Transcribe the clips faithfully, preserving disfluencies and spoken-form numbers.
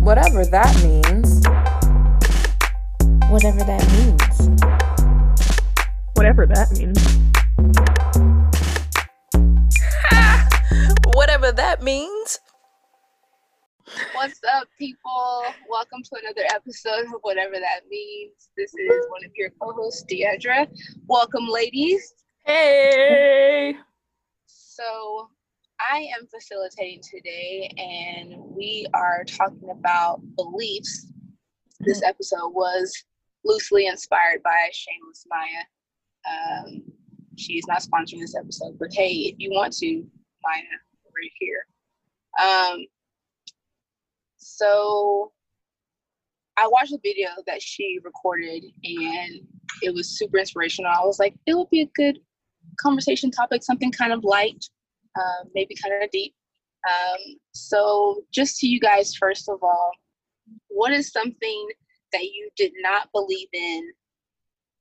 Whatever that means. Whatever that means. Whatever that means. Ha! Whatever that means. What's up, people? Welcome to another episode of Whatever That Means. This is one of your co-hosts, DeEdra. Welcome, ladies. Hey! So, I am facilitating today, and we are talking about beliefs. This episode was loosely inspired by Shameless Maya. Um, she's not sponsoring this episode, but hey, if you want to, Maya, we're here. Um, so I watched a video that she recorded, and it was super inspirational. I was like, it would be a good conversation topic, something kind of light. Um, maybe kind of deep. Um, so just to you guys, first of all, what is something that you did not believe in,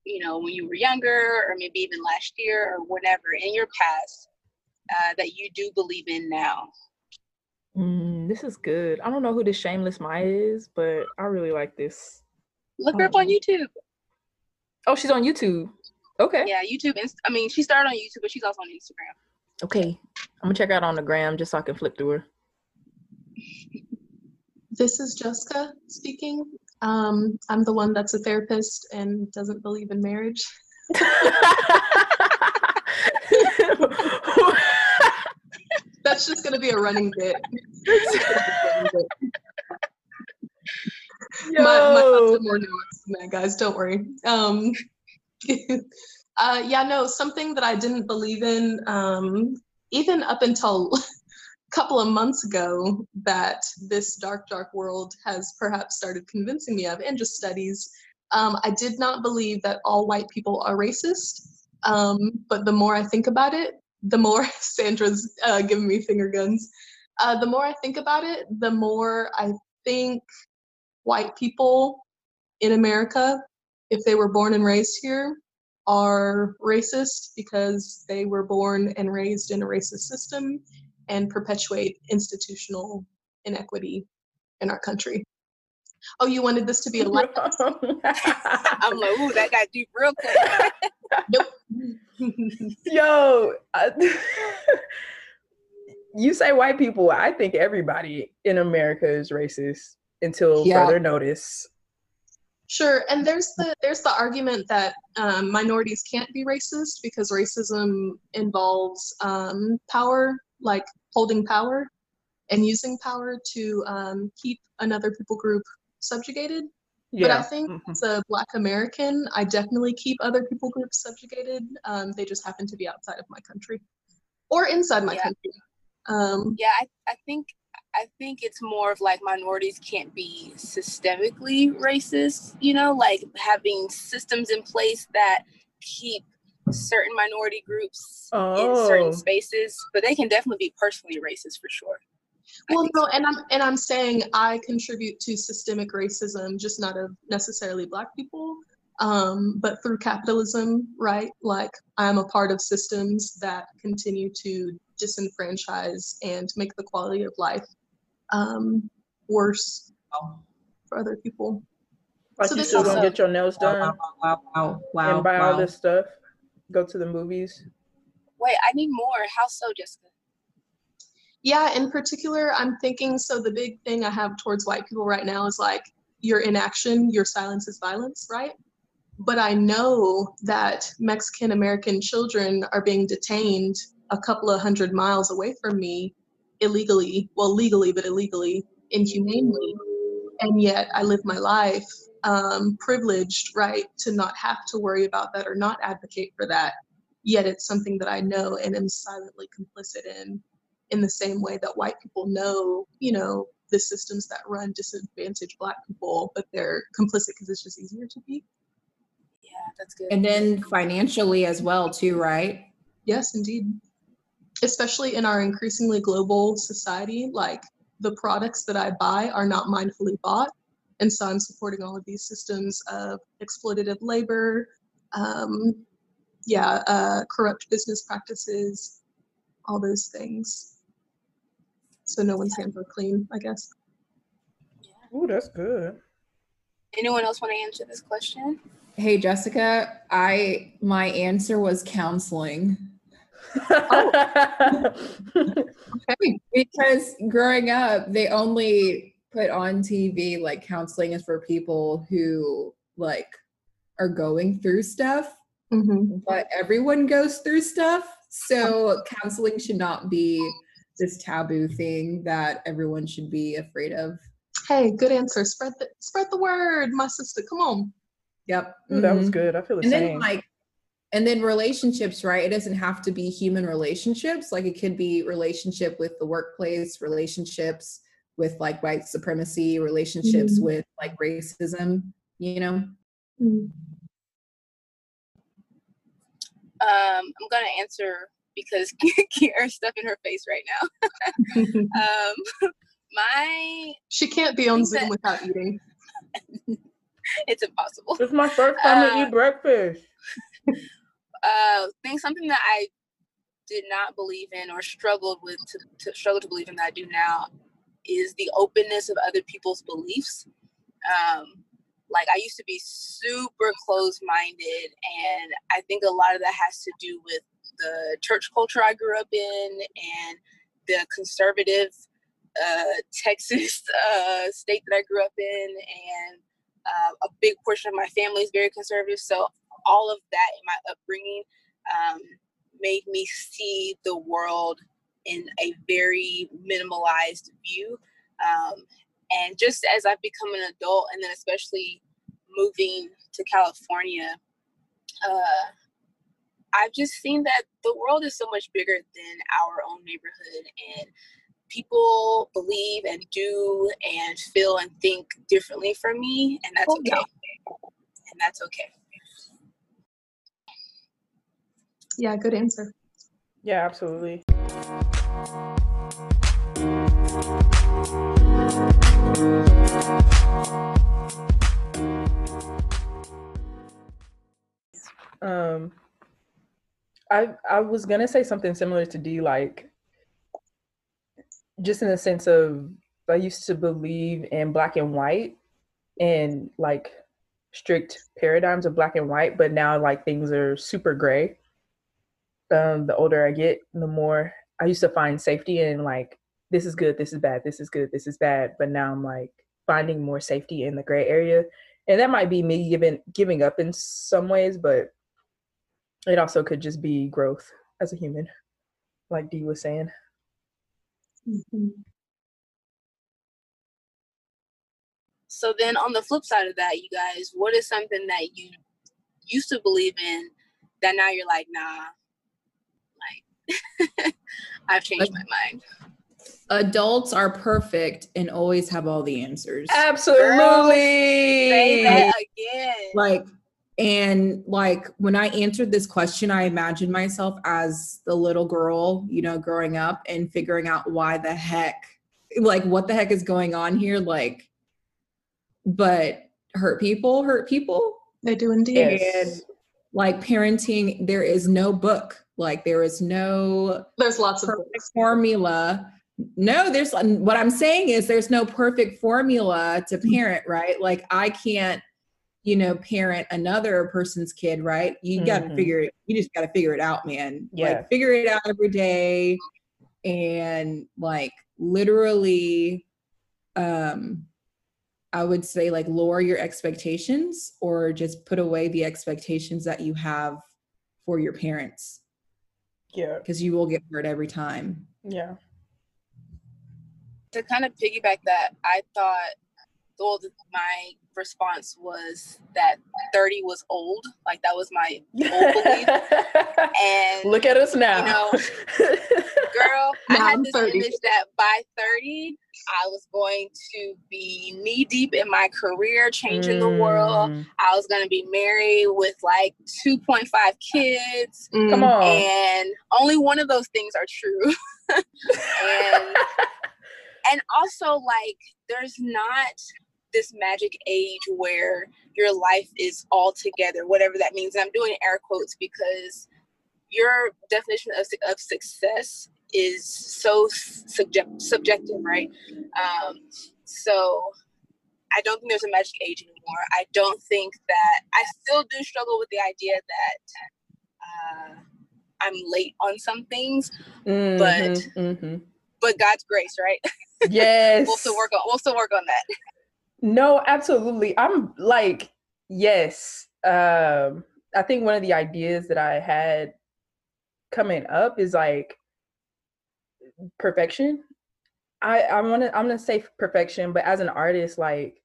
you know, when you were younger, or maybe even last year or whatever in your past uh, that you do believe in now? Mm, this is good. I don't know who this Shameless Maya is, but I really like this. Look her um, up on YouTube. Oh, she's on YouTube. Okay. Yeah, YouTube. Inst- I mean, she started on YouTube, but she's also on Instagram. Okay, I'm gonna check out on the gram just so I can flip through her. This is Jessica speaking. Um, I'm the one that's a therapist and doesn't believe in marriage. That's just gonna be a running bit. Yo. My, my thoughts are more nuanced than that, guys. Don't worry. Um, Uh, yeah, no, something that I didn't believe in, um, even up until a couple of months ago, that this dark, dark world has perhaps started convincing me of, and just studies. Um, I did not believe that all white people are racist, um, but the more I think about it, the more Sandra's uh, giving me finger guns. Uh, the more I think about it, the more I think white people in America, if they were born and raised here, are racist because they were born and raised in a racist system and perpetuate institutional inequity in our country. Oh, you wanted this to be a light episode? I'm like, ooh, that got deep real quick. Nope. Yo, I, you say white people, I think everybody in America is racist until yeah. further notice. Sure, and there's the there's the argument that um, minorities can't be racist because racism involves um, power, like holding power and using power to um, keep another people group subjugated. Yeah. But I think mm-hmm. as a Black American, I definitely keep other people groups subjugated. Um, they just happen to be outside of my country or inside my yeah. country. Um, yeah, I, I think. I think it's more of like minorities can't be systemically racist, you know, like having systems in place that keep certain minority groups oh. in certain spaces, but they can definitely be personally racist for sure. Well, no, so. and I'm and I'm saying I contribute to systemic racism, just not of necessarily Black people, um, but through capitalism, right? Like I'm a part of systems that continue to disenfranchise and make the quality of life um, worse for other people. Like so you still don't get your nails done wow, wow, wow, wow, and buy wow. all this stuff, go to the movies. Wait, I need more. How so, Jessica? Yeah, in particular, I'm thinking, so the big thing I have towards white people right now is like, your inaction, your silence is violence, right? But I know that Mexican-American children are being detained a couple of hundred miles away from me, illegally, well, legally, but illegally, inhumanely. And yet I live my life um, privileged, right, to not have to worry about that or not advocate for that. Yet it's something that I know and am silently complicit in, in the same way that white people know, you know, the systems that run disadvantaged Black people, but they're complicit because it's just easier to be. Yeah, that's good. And then financially as well too, right? Yes, indeed. Especially in our increasingly global society, like the products that I buy are not mindfully bought. And so I'm supporting all of these systems of exploitative labor, um, yeah, uh, corrupt business practices, all those things. So no one's hands are clean, I guess. Yeah. Oh, that's good. Anyone else want to answer this question? Hey, Jessica, I my answer was counseling. Oh. Okay. Because growing up, they only put on T V like counseling is for people who like are going through stuff, mm-hmm. but everyone goes through stuff. So counseling should not be this taboo thing that everyone should be afraid of. Hey, good answer. Spread the spread the word, my sister. Come on. Yep. Mm-hmm. That was good. I feel the and same. Then, like, and then relationships, right? It doesn't have to be human relationships. Like it could be relationship with the workplace, relationships with like white supremacy, relationships mm-hmm. with like racism, you know? Mm-hmm. Um, I'm going to answer because Kiara's stuff in her face right now. um, my She can't be on Zoom that, without eating. It's impossible. It's my first time uh, to eat breakfast. uh, think something that I did not believe in or struggled with to, to struggle to believe in that I do now is the openness of other people's beliefs. Um, Like I used to be super closed-minded, and I think a lot of that has to do with the church culture I grew up in and the conservative uh, Texas uh, state that I grew up in, and uh, a big portion of my family is very conservative. So all of that in my upbringing um, made me see the world in a very minimalized view. Um, And just as I've become an adult, and then especially moving to California, uh, I've just seen that the world is so much bigger than our own neighborhood, and people believe and do and feel and think differently from me, and that's okay. And that's okay. Yeah, good answer. Yeah, absolutely. Um, I I was gonna say something similar to D, like just in the sense of I used to believe in black and white and like strict paradigms of black and white, but now like things are super gray. Um, the older I get, the more I used to find safety in like this is good, this is bad, this is good, this is bad. But now I'm like finding more safety in the gray area. And that might be me giving giving up in some ways, but it also could just be growth as a human, like Dee was saying. Mm-hmm. So then on the flip side of that, you guys, what is something that you used to believe in that now you're like, nah, like I've changed my mind? Adults are perfect and always have all the answers. Absolutely. Girl, say that again. Like, and like when I answered this question, I imagined myself as the little girl, you know, growing up and figuring out why the heck, like what the heck is going on here? Like, but hurt people hurt people. They do indeed. And like parenting, there is no book. Like there is no, there's lots of formula. No, there's, what I'm saying is there's no perfect formula to parent, right? Like I can't, you know, parent another person's kid, right? You gotta mm-hmm. figure it, you just gotta figure it out, man. Yeah. Like figure it out every day. And like literally, um, I would say like lower your expectations or just put away the expectations that you have for your parents. Yeah. Because you will get hurt every time. Yeah. To kind of piggyback that, I thought, well, my response was that thirty was old. Like, that was my old belief. And look at us now. You know, girl, I had this image that by thirty, I was going to be knee-deep in my career, changing mm. the world. I was going to be married with, like, two point five kids. Mm. Come on. And only one of those things are true. and... And also, like, there's not this magic age where your life is all together, whatever that means. And I'm doing air quotes because your definition of, of success is so subject, subjective, right? Um, so I don't think there's a magic age anymore. I don't think that, I still do struggle with the idea that uh, I'm late on some things, mm-hmm, but mm-hmm. but God's grace, right? Yes. we'll still work on, we'll still work on that. No, absolutely. I'm like, yes. Um, I think one of the ideas that I had coming up is like perfection. I, I wanna, I'm gonna say perfection, but as an artist, like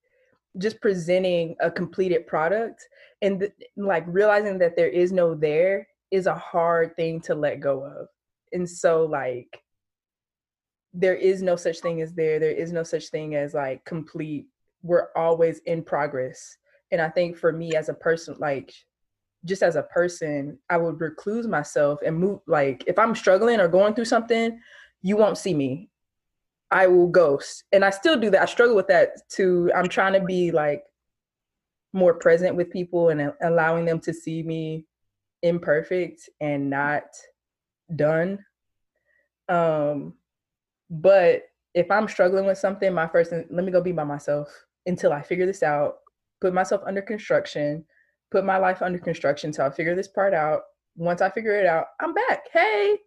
just presenting a completed product and th- like realizing that there is no there is a hard thing to let go of. And so like, there is no such thing as there, there is no such thing as like complete. We're always in progress. And I think for me as a person, like just as a person, I would recluse myself and move. Like if I'm struggling or going through something, you won't see me. I will ghost. And I still do that. I struggle with that too. I'm trying to be like more present with people and allowing them to see me imperfect and not done. Um, but if I'm struggling with something, my first, let me go be by myself until I figure this out, put myself under construction, put my life under construction till I figure this part out. Once I figure it out, I'm back. Hey,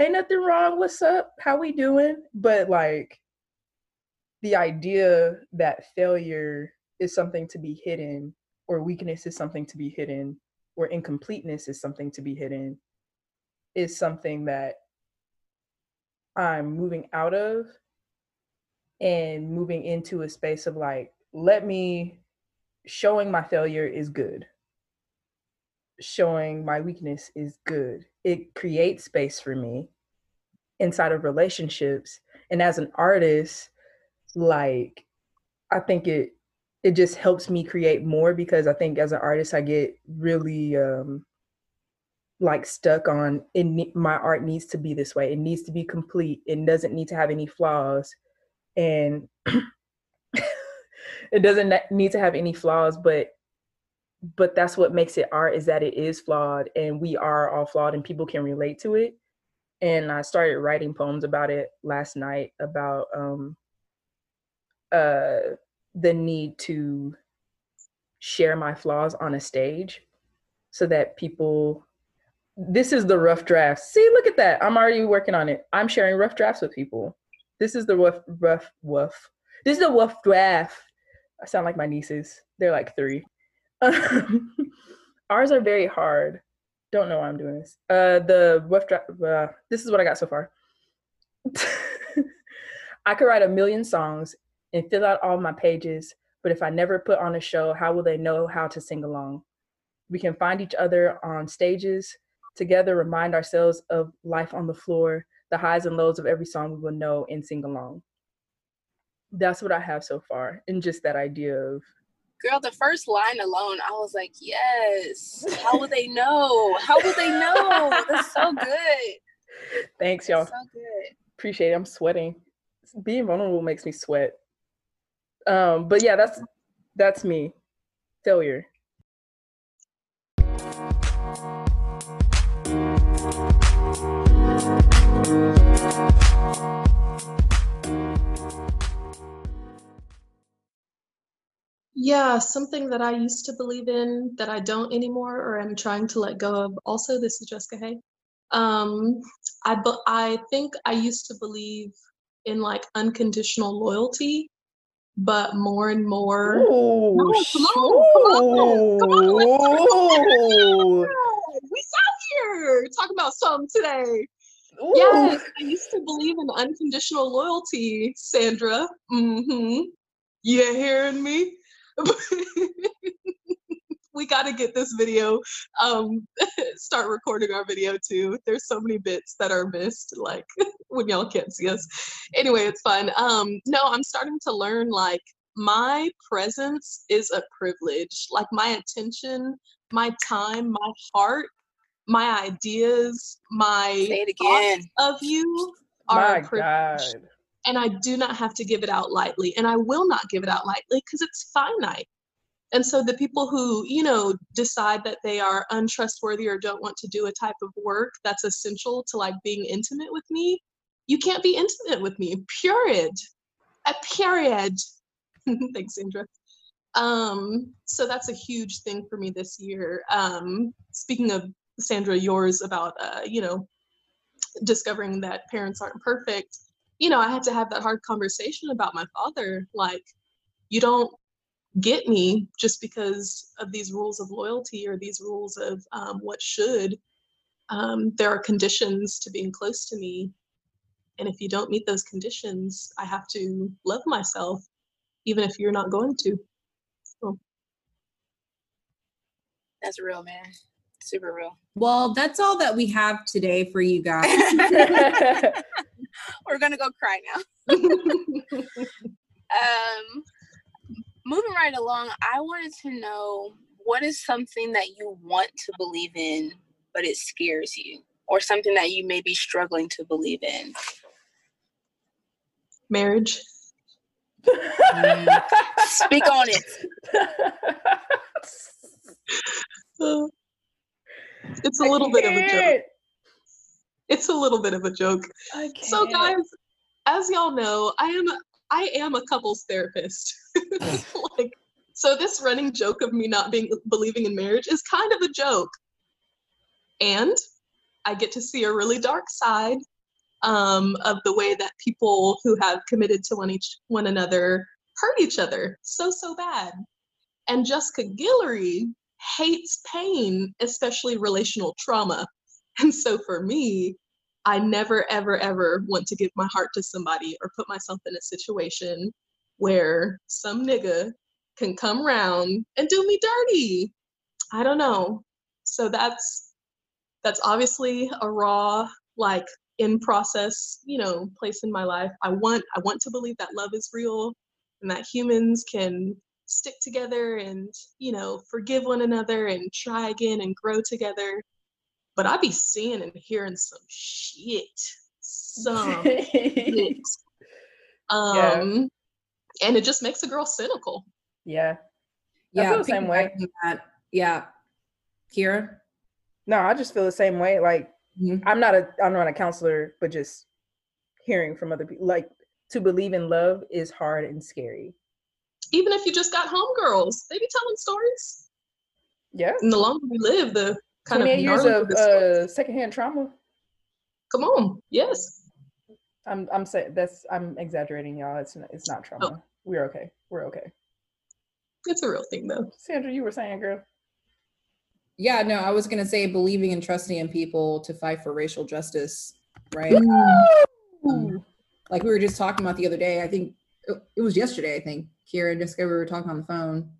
ain't nothing wrong. What's up? How we doing? But like the idea that failure is something to be hidden, or weakness is something to be hidden, or incompleteness is something to be hidden, is something that I'm moving out of and moving into a space of like, let me, showing my failure is good. Showing my weakness is good. It creates space for me inside of relationships. And as an artist, like, I think it it just helps me create more, because I think as an artist, I get really um, like stuck on it. My art needs to be this way. It needs to be complete. It doesn't need to have any flaws. And it doesn't need to have any flaws, but But that's what makes it art, is that it is flawed, and we are all flawed and people can relate to it. And I started writing poems about it last night, about um, uh, the need to share my flaws on a stage so that people, this is the rough draft. See, look at that. I'm already working on it. I'm sharing rough drafts with people. This is the rough, rough, rough. This is the rough draft. I sound like my nieces. They're like three. Um, ours are very hard. Don't know why I'm doing this. Uh, the rough draft. Uh, this is what I got so far. I could write a million songs and fill out all my pages, but if I never put on a show, how will they know how to sing along? We can find each other on stages together, remind ourselves of life on the floor, the highs and lows of every song we will know and sing along. That's what I have so far, and just that idea of. Girl, the first line alone, I was like, yes. How will they know? How will they know? That's so good. Thanks, y'all. That's so good. Appreciate it. I'm sweating. Being vulnerable makes me sweat. Um, but yeah, that's that's me. Failure. Yeah, something that I used to believe in that I don't anymore, or am trying to let go of. Also, this is Jessica Hay. Um, I bu- I think I used to believe in like unconditional loyalty, but more and more. Ooh, no, come on, come on, come on, we out here talking about something today. Ooh. Yes, I used to believe in unconditional loyalty, Sandra. Mm-hmm. You hearing me? We got to get this video, um start recording our video too. There's so many bits that are missed, like when y'all can't see us. Anyway, it's fun. um no I'm starting to learn, like, my presence is a privilege. Like, my attention, my time, my heart, my ideas, my Say it again. Thoughts of you are a privilege. God. And I do not have to give it out lightly. And I will not give it out lightly, because it's finite. And so the people who, you know, decide that they are untrustworthy or don't want to do a type of work that's essential to like being intimate with me, you can't be intimate with me. Period. A period. Thanks, Sandra. Um, so that's a huge thing for me this year. Um, speaking of, Sandra, yours about, uh, you know, discovering that parents aren't perfect, you know, I had to have that hard conversation about my father. Like, you don't get me just because of these rules of loyalty or these rules of um, what should. Um, there are conditions to being close to me. And if you don't meet those conditions, I have to love myself, even if you're not going to. So. That's real, man. Super real. Well, that's all that we have today for you guys. We're going to go cry now. um, moving right along, I wanted to know, what is something that you want to believe in, but it scares you? Or something that you may be struggling to believe in? Marriage. Mm. Speak on it. It's a little bit of a joke. It's a little bit of a joke. So guys, as y'all know, I am I am a couples therapist. Like, so this running joke of me not being believing in marriage is kind of a joke. And I get to see a really dark side um, of the way that people who have committed to one each one another hurt each other so, so bad. And Jessica Guillory hates pain, especially relational trauma. And so for me, I never, ever, ever want to give my heart to somebody or put myself in a situation where some nigga can come round and do me dirty. I don't know. So that's, that's obviously a raw, like, in process, you know, place in my life. I want, I want to believe that love is real and that humans can stick together and, you know, forgive one another and try again and grow together. But I be seeing and hearing some shit. Some shit. Um, yeah. And it just makes a girl cynical. Yeah. I yeah, feel the same way. Yeah. Kiara? No, I just feel the same way. Like, mm-hmm. I'm not a, I'm not a counselor, but just hearing from other people, like, to believe in love is hard and scary. Even if you just got homegirls, they be telling stories. Yeah. And the longer we live, the kind of years of uh, secondhand trauma. Come on, yes. I'm I'm saying that's I'm exaggerating, y'all. It's it's not trauma. Oh. We're okay. We're okay. It's a real thing, though. Sandra, you were saying, girl. Yeah, no, I was gonna say believing and trusting in people to fight for racial justice, right? Um, like we were just talking about the other day. I think it was yesterday. I think. Kiara and Jessica, we were talking on the phone,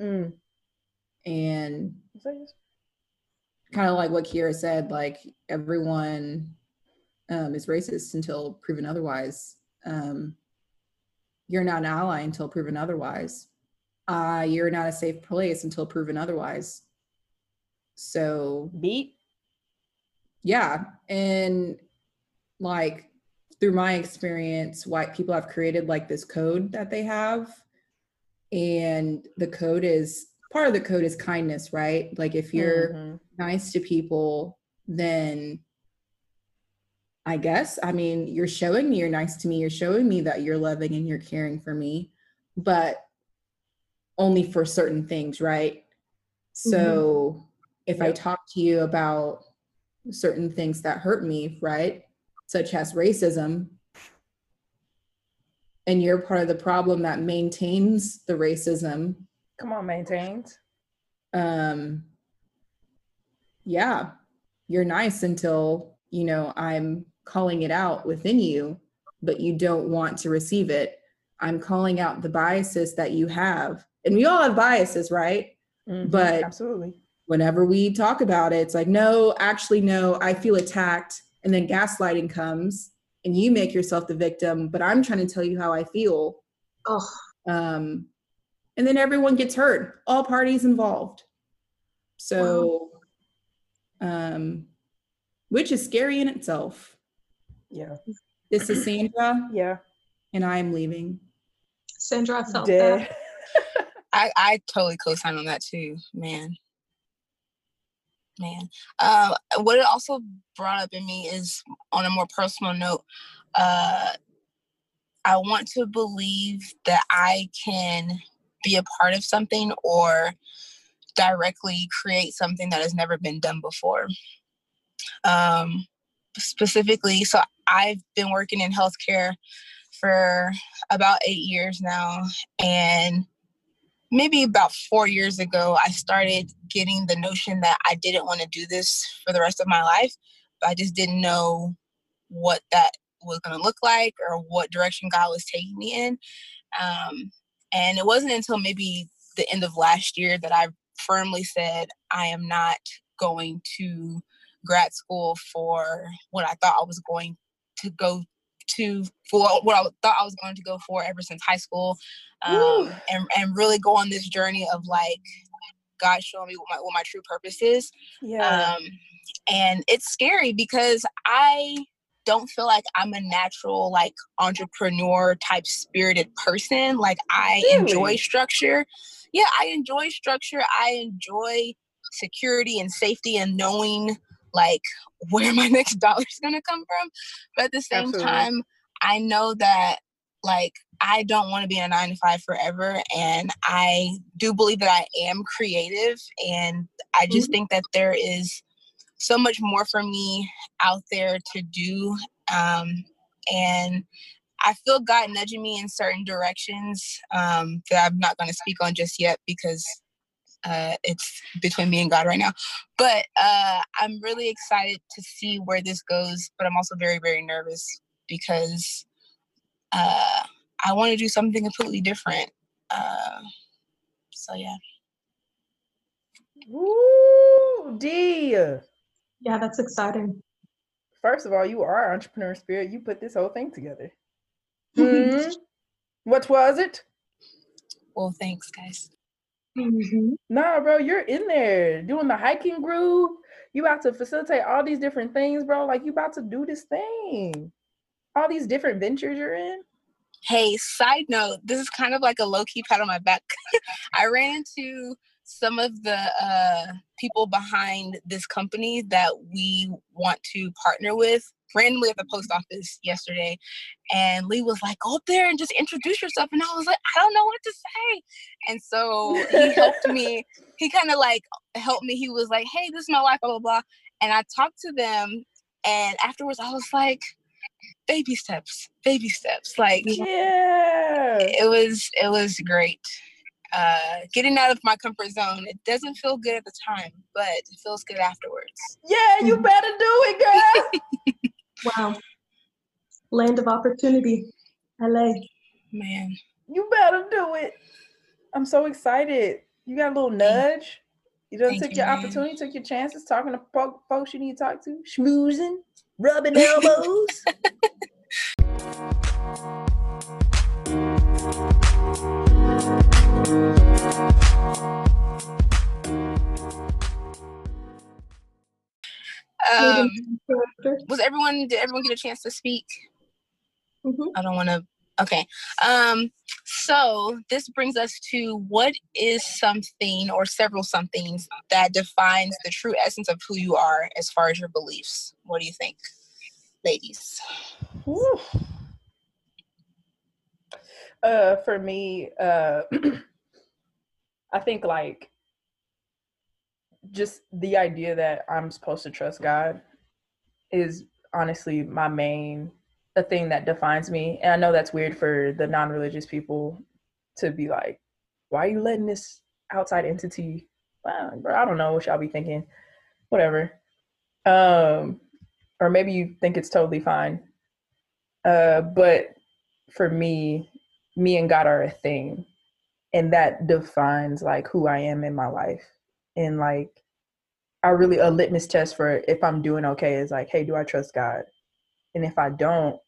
mm. and kind of like what Kiara said, like everyone um, is racist until proven otherwise. Um, you're not an ally until proven otherwise. Uh, you're not a safe place until proven otherwise. So beat. Yeah. And like through my experience, white people have created like this code that they have. And the code is, part of the code is kindness, right? Like if you're mm-hmm. nice to people, then I guess, I mean, you're showing me you're nice to me, you're showing me that you're loving and you're caring for me, but only for certain things, right? So mm-hmm. if yep. I talk to you about certain things that hurt me, right? Such as racism, and you're part of the problem that maintains the racism. Come on, maintains. Um, yeah, you're nice until, you know, I'm calling it out within you, but you don't want to receive it. I'm calling out the biases that you have. And we all have biases, right? Mm-hmm, but absolutely. Whenever we talk about it, it's like, no, actually, no, I feel attacked. And then gaslighting comes and you make yourself the victim, but I'm trying to tell you how I feel. Ugh. Um, and then everyone gets hurt, all parties involved. So, wow. um, which is scary in itself. Yeah. This is Sandra. Yeah. And I am leaving. Sandra, I felt Dead. that. I, I totally co-sign on that too, man. Man, uh, what it also brought up in me is, on a more personal note, uh, I want to believe that I can be a part of something or directly create something that has never been done before. Um, specifically, so I've been working in healthcare for about eight years now, and maybe about four years ago, I started getting the notion that I didn't want to do this for the rest of my life, but I just didn't know what that was going to look like or what direction God was taking me in. Um, and it wasn't until maybe the end of last year that I firmly said, I am not going to grad school for what I thought I was going to go to, for what I thought I was going to go for ever since high school. Um, and, and really go on this journey of like, God showing me what my, what my true purpose is. Yeah. Um, and it's scary because I don't feel like I'm a natural, like, entrepreneur type spirited person. Like, I really? enjoy structure. Yeah, I enjoy structure. I enjoy security and safety and knowing, like, where my next dollar is going to come from. But at the same Absolutely. time, I know that, like, I don't want to be in a nine to five forever. And I do believe that I am creative. And I just mm-hmm. think that there is so much more for me out there to do. Um, and I feel God nudging me in certain directions um, that I'm not going to speak on just yet because uh, it's between me and God right now. But uh, I'm really excited to see where this goes. But I'm also very, very nervous because uh, I want to do something completely different. Uh, so, yeah. Woo, D. Yeah, that's exciting. First of all, you are entrepreneur spirit. You put this whole thing together. Mm-hmm. What was it? Well, thanks, guys. Mm-hmm. Nah, bro, you're in there doing the hiking group. You about to facilitate all these different things, bro. Like, you about to do this thing. All these different ventures you're in. Hey, side note, this is kind of like a low-key pat on my back. I ran into some of the uh, people behind this company that we want to partner with randomly at the post office yesterday. And Lee was like, go up there and just introduce yourself. And I was like, I don't know what to say. And so he helped me. He kind of like helped me. He was like, hey, this is my wife, blah, blah, blah. And I talked to them. And afterwards, I was like, baby steps, baby steps. Like, yeah, it was, it was great. Uh, getting out of my comfort zone. It doesn't feel good at the time, but it feels good afterwards. Yeah, you better do it, girl. Wow. Land of opportunity. L A. Man. You better do it. I'm so excited. You got a little nudge. You done Thank took you, your man. opportunity, took your chances, talking to folks you need to talk to, schmoozing, rubbing elbows. Um, was everyone, did everyone get a chance to speak? Mm-hmm. I don't want to, okay. Um, so this brings us to what is something or several somethings that defines the true essence of who you are as far as your beliefs? What do you think, ladies? Ooh. Uh, for me, uh, I think like just the idea that I'm supposed to trust God is honestly my main, the thing that defines me. And I know that's weird for the non-religious people to be like, why are you letting this outside entity? Well, I don't know what y'all be thinking, whatever. Um, or maybe you think it's totally fine. Uh, but for me, me and God are a thing, and that defines like who I am in my life. And like, I really, a litmus test for if I'm doing okay is like, hey, do I trust God? And if I don't,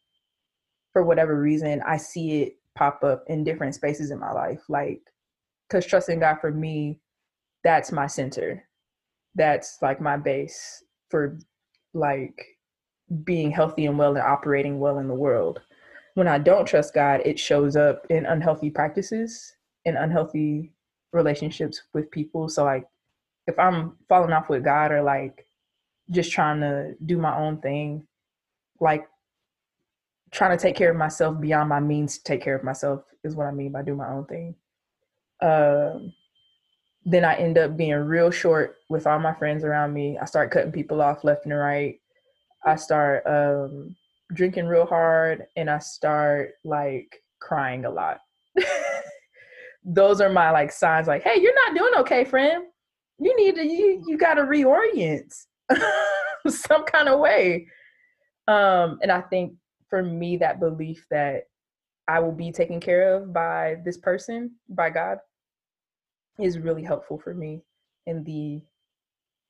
for whatever reason, I see it pop up in different spaces in my life. Like, cause trusting God for me, that's my center. That's like my base for like being healthy and well and operating well in the world. When I don't trust God, it shows up in unhealthy practices and unhealthy relationships with people. So like, if I'm falling off with God or like just trying to do my own thing, like trying to take care of myself beyond my means to take care of myself is what I mean by do my own thing. Uh, then I end up being real short with all my friends around me. I start cutting people off left and right. I start um, drinking real hard, and I start like crying a lot. Those are my like signs like, hey, you're not doing okay, friend. You need to, you, you got to reorient some kind of way. Um, and I think for me, that belief that I will be taken care of by this person, by God, is really helpful for me in the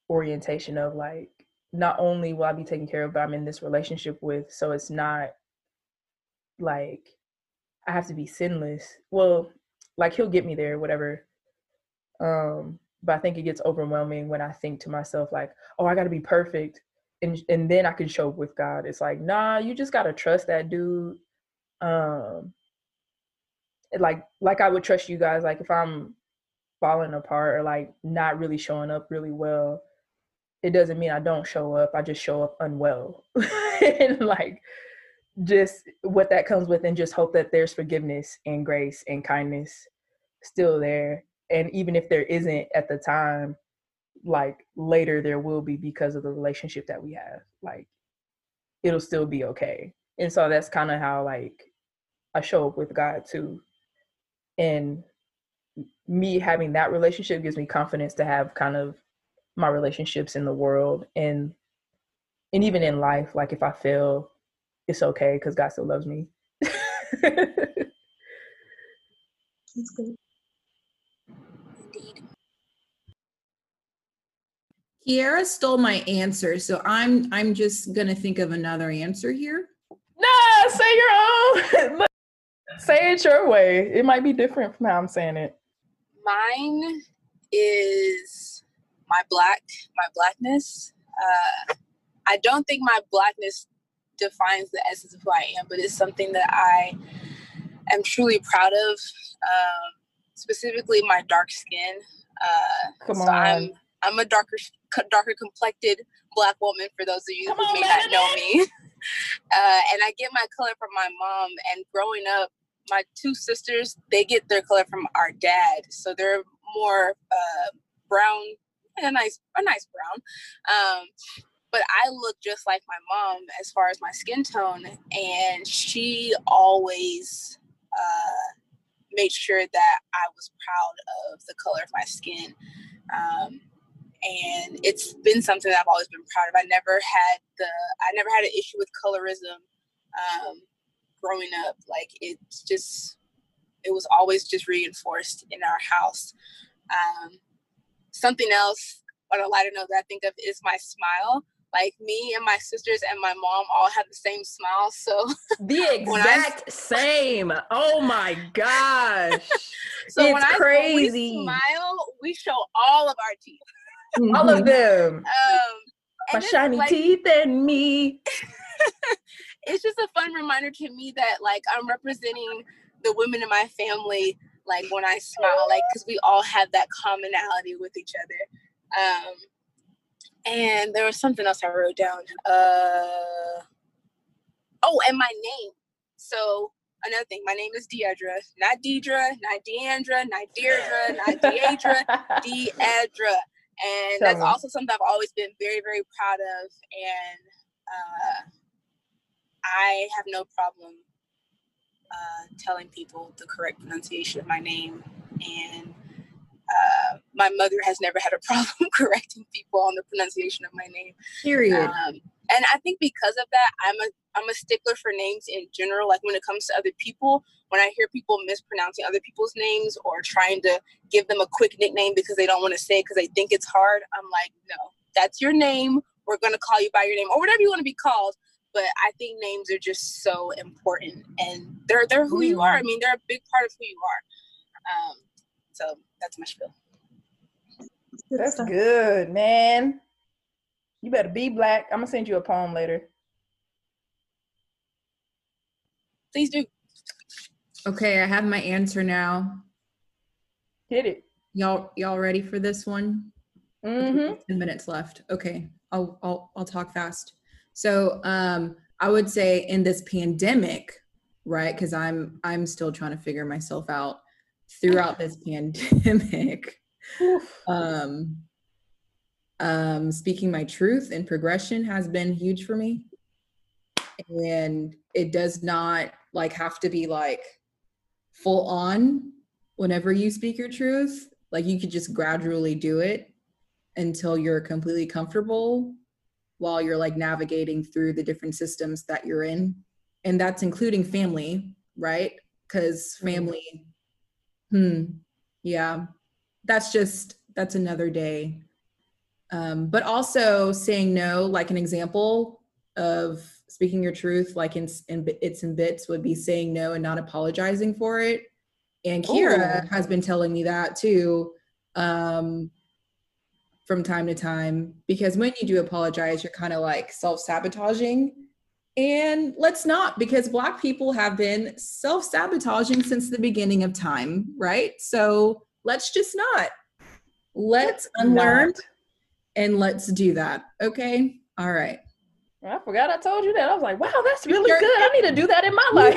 orientation of like, not only will I be taken care of, but I'm in this relationship with, so it's not like I have to be sinless. Well, like he'll get me there, whatever. Um, but I think it gets overwhelming when I think to myself like, oh, I gotta be perfect. And and then I can show up with God. It's like, nah, you just gotta trust that dude. Um, like, like I would trust you guys. Like if I'm falling apart or like not really showing up really well, it doesn't mean I don't show up. I just show up unwell. And like, just what that comes with, and just hope that there's forgiveness and grace and kindness still there. And even if there isn't at the time, like later there will be, because of the relationship that we have, like it'll still be okay. And so that's kind of how like I show up with God too. And me having that relationship gives me confidence to have kind of my relationships in the world, and and even in life. Like if I fail, it's okay, because God still loves me. That's good. Indeed. Kiara stole my answer, so I'm I'm just gonna think of another answer here. Nah, say your own. Say it your way. It might be different from how I'm saying it. Mine is my black, my blackness. Uh, I don't think my blackness defines the essence of who I am, but it's something that I am truly proud of, um, specifically my dark skin. Uh, Come on. So I'm, I'm a darker, darker complected black woman, for those of you Come who on, may man. not know me. Uh, and I get my color from my mom, and growing up, my two sisters, they get their color from our dad. So they're more uh, brown, a nice, a nice brown. Um, but I look just like my mom as far as my skin tone. And she always uh, made sure that I was proud of the color of my skin. Um, and it's been something that I've always been proud of. I never had the, I never had an issue with colorism um, growing up. Like it's just, it was always just reinforced in our house. Um, something else on a lighter note that I think of is my smile. Like me and my sisters and my mom all have the same smile. So the exact I, same. Oh my gosh. So it's when I crazy. When we smile, we show all of our teeth. Mm-hmm. All of them. Um, my shiny like, teeth and me. It's just a fun reminder to me that like I'm representing the women in my family, like when I smile, like because we all have that commonality with each other. Um, and there was something else I wrote down. Uh, oh, and my name. So another thing, my name is DeEdra, not Deidra, not DeAndra, not Deirdre, not DeEdra, DeEdra. And that's also something I've always been very, very proud of. And uh, I have no problem uh, telling people the correct pronunciation of my name. And uh, my mother has never had a problem correcting people on the pronunciation of my name. Period. Um, and I think because of that, I'm a I'm a stickler for names in general. Like when it comes to other people, when I hear people mispronouncing other people's names or trying to give them a quick nickname because they don't want to say it because they think it's hard, I'm like, no, that's your name. We're going to call you by your name or whatever you want to be called. But I think names are just so important, and they're they're who you are. I mean, they're a big part of who you are. Um, so that's my spiel. That's good, man. You better be black. I'm going to send you a poem later. Please do. Okay, I have my answer now. Hit it. Y'all y'all ready for this one? Mm-hmm. Ten minutes left. Okay, I'll I'll I'll talk fast. So um I would say in this pandemic, right? Because I'm I'm still trying to figure myself out. throughout this pandemic. um, um, speaking my truth and progression has been huge for me. And it does not like have to be like full on whenever you speak your truth. Like you could just gradually do it until you're completely comfortable while you're like navigating through the different systems that you're in. And that's including family, right? Because family, hmm, yeah, that's just, that's another day. Um, but also saying no, like an example of speaking your truth, like in, in It's in Bits, would be saying no and not apologizing for it. And Kiara oh. has been telling me that too, um, from time to time, because when you do apologize, you're kind of like self-sabotaging. And let's not, because Black people have been self-sabotaging since the beginning of time, right? So let's just not. Let's unlearn not. And let's do that, okay? All right. I forgot I told you that. I was like, wow, that's really you're, good. I need to do that in my life.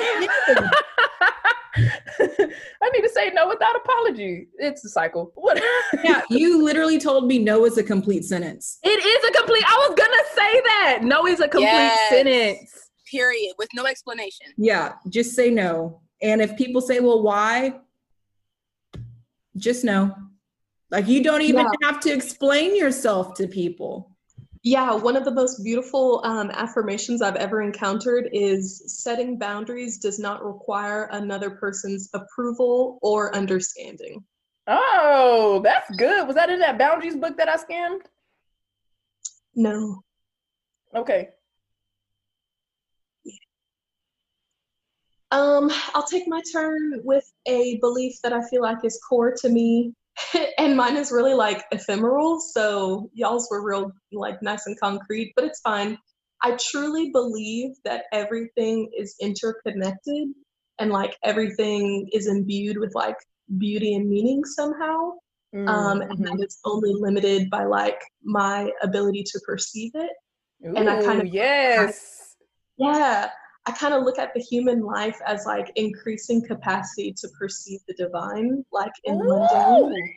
I need to say no without apology. It's a cycle. What? Yeah, you literally told me no is a complete sentence. It is a complete, I was gonna say that. No is a complete yes. sentence. Period, with no explanation. Yeah, just say no. And if people say, well, why? Just no. Like you don't even yeah. have to explain yourself to people. Yeah, one of the most beautiful um, affirmations I've ever encountered is setting boundaries does not require another person's approval or understanding. Oh, that's good. Was that in that boundaries book that I scanned? No. Okay. Um, I'll take my turn with a belief that I feel like is core to me. And mine is really like ephemeral, so y'all's were real like nice and concrete, but it's fine. I truly believe that everything is interconnected and like everything is imbued with like beauty and meaning somehow. Mm-hmm. Um, and that it's only limited by like my ability to perceive it. Ooh, and I kind of yes. I, yeah. I kind of look at the human life as like increasing capacity to perceive the divine, like in Ooh. London.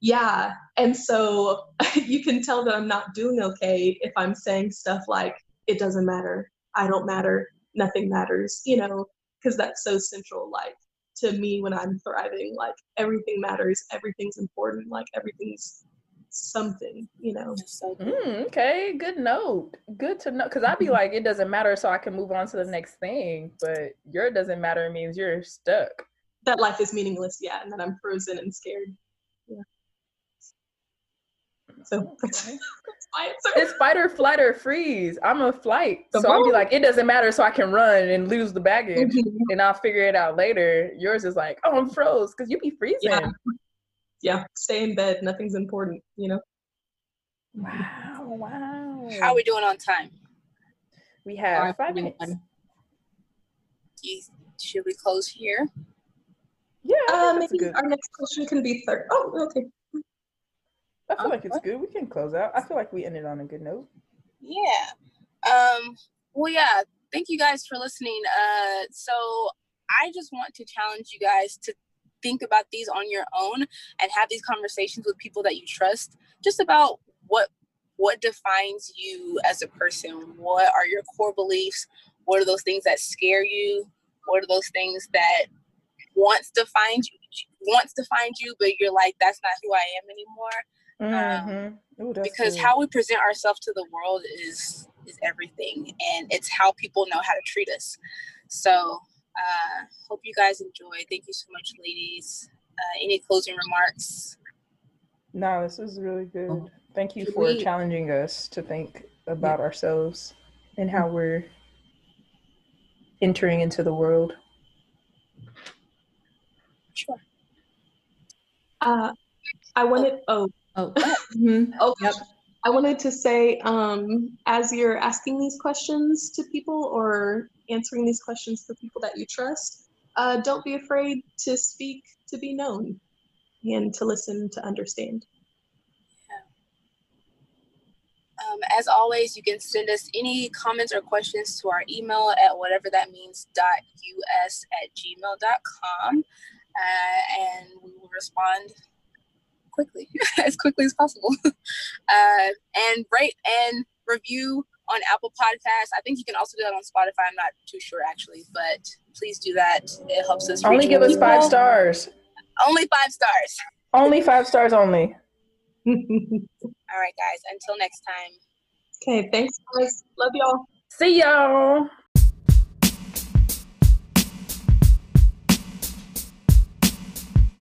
Yeah. And so you can tell that I'm not doing okay if I'm saying stuff like, it doesn't matter, I don't matter, nothing matters, you know, because that's so central, like to me when I'm thriving, like everything matters, everything's important, like everything's something, you know. So mm, okay, good note. Good to know, because I'd be like, it doesn't matter, so I can move on to the next thing. But your doesn't matter means you're stuck. That life is meaningless, yeah, and that I'm frozen and scared. Yeah. So okay. that's, that's my answer. It's fight or flight or freeze. I'm a flight, the so I'd be like, it doesn't matter, so I can run and lose the baggage, mm-hmm. and I'll figure it out later. Yours is like, oh, I'm froze because you be freezing. Yeah. Yeah, stay in bed. Nothing's important, you know? Wow, wow. How are we doing on time? We have five minutes. Should we close here? Yeah, uh, maybe good. Our next question can be third. Oh, okay. I feel um, like it's what? Good. We can close out. I feel like we ended on a good note. Yeah. Um. Well, yeah. Thank you guys for listening. Uh. So I just want to challenge you guys to think about these on your own and have these conversations with people that you trust, just about what what defines you as a person. What are your core beliefs? What are those things that scare you? What are those things that wants to find you, wants to find you, but you're like, that's not who I am anymore. Mm-hmm. Um, Ooh, because cool. how we present ourselves to the world is is everything, and it's how people know how to treat us. So Uh, hope you guys enjoyed. Thank you so much, ladies. Uh, any closing remarks? No, this was really good. Thank you for challenging us to think about ourselves and how we're entering into the world. Sure. Uh, I wanted. Oh. Oh. Oh. Mm-hmm. oh yep. I wanted to say, um, as you're asking these questions to people or answering these questions for people that you trust, uh, don't be afraid to speak, to be known, and to listen, to understand. Yeah. Um, as always, you can send us any comments or questions to our email at whatever that means dot us at gmail dot com. uh, and we will respond quickly, as quickly as possible. Uh, and rate and review on Apple Podcasts. I think you can also do that on Spotify. I'm not too sure, actually, but please do that. It helps us. Only give us people. five stars. Only five stars. Only five stars only. All right, guys. Until next time. Okay, thanks, guys. Love y'all. See y'all.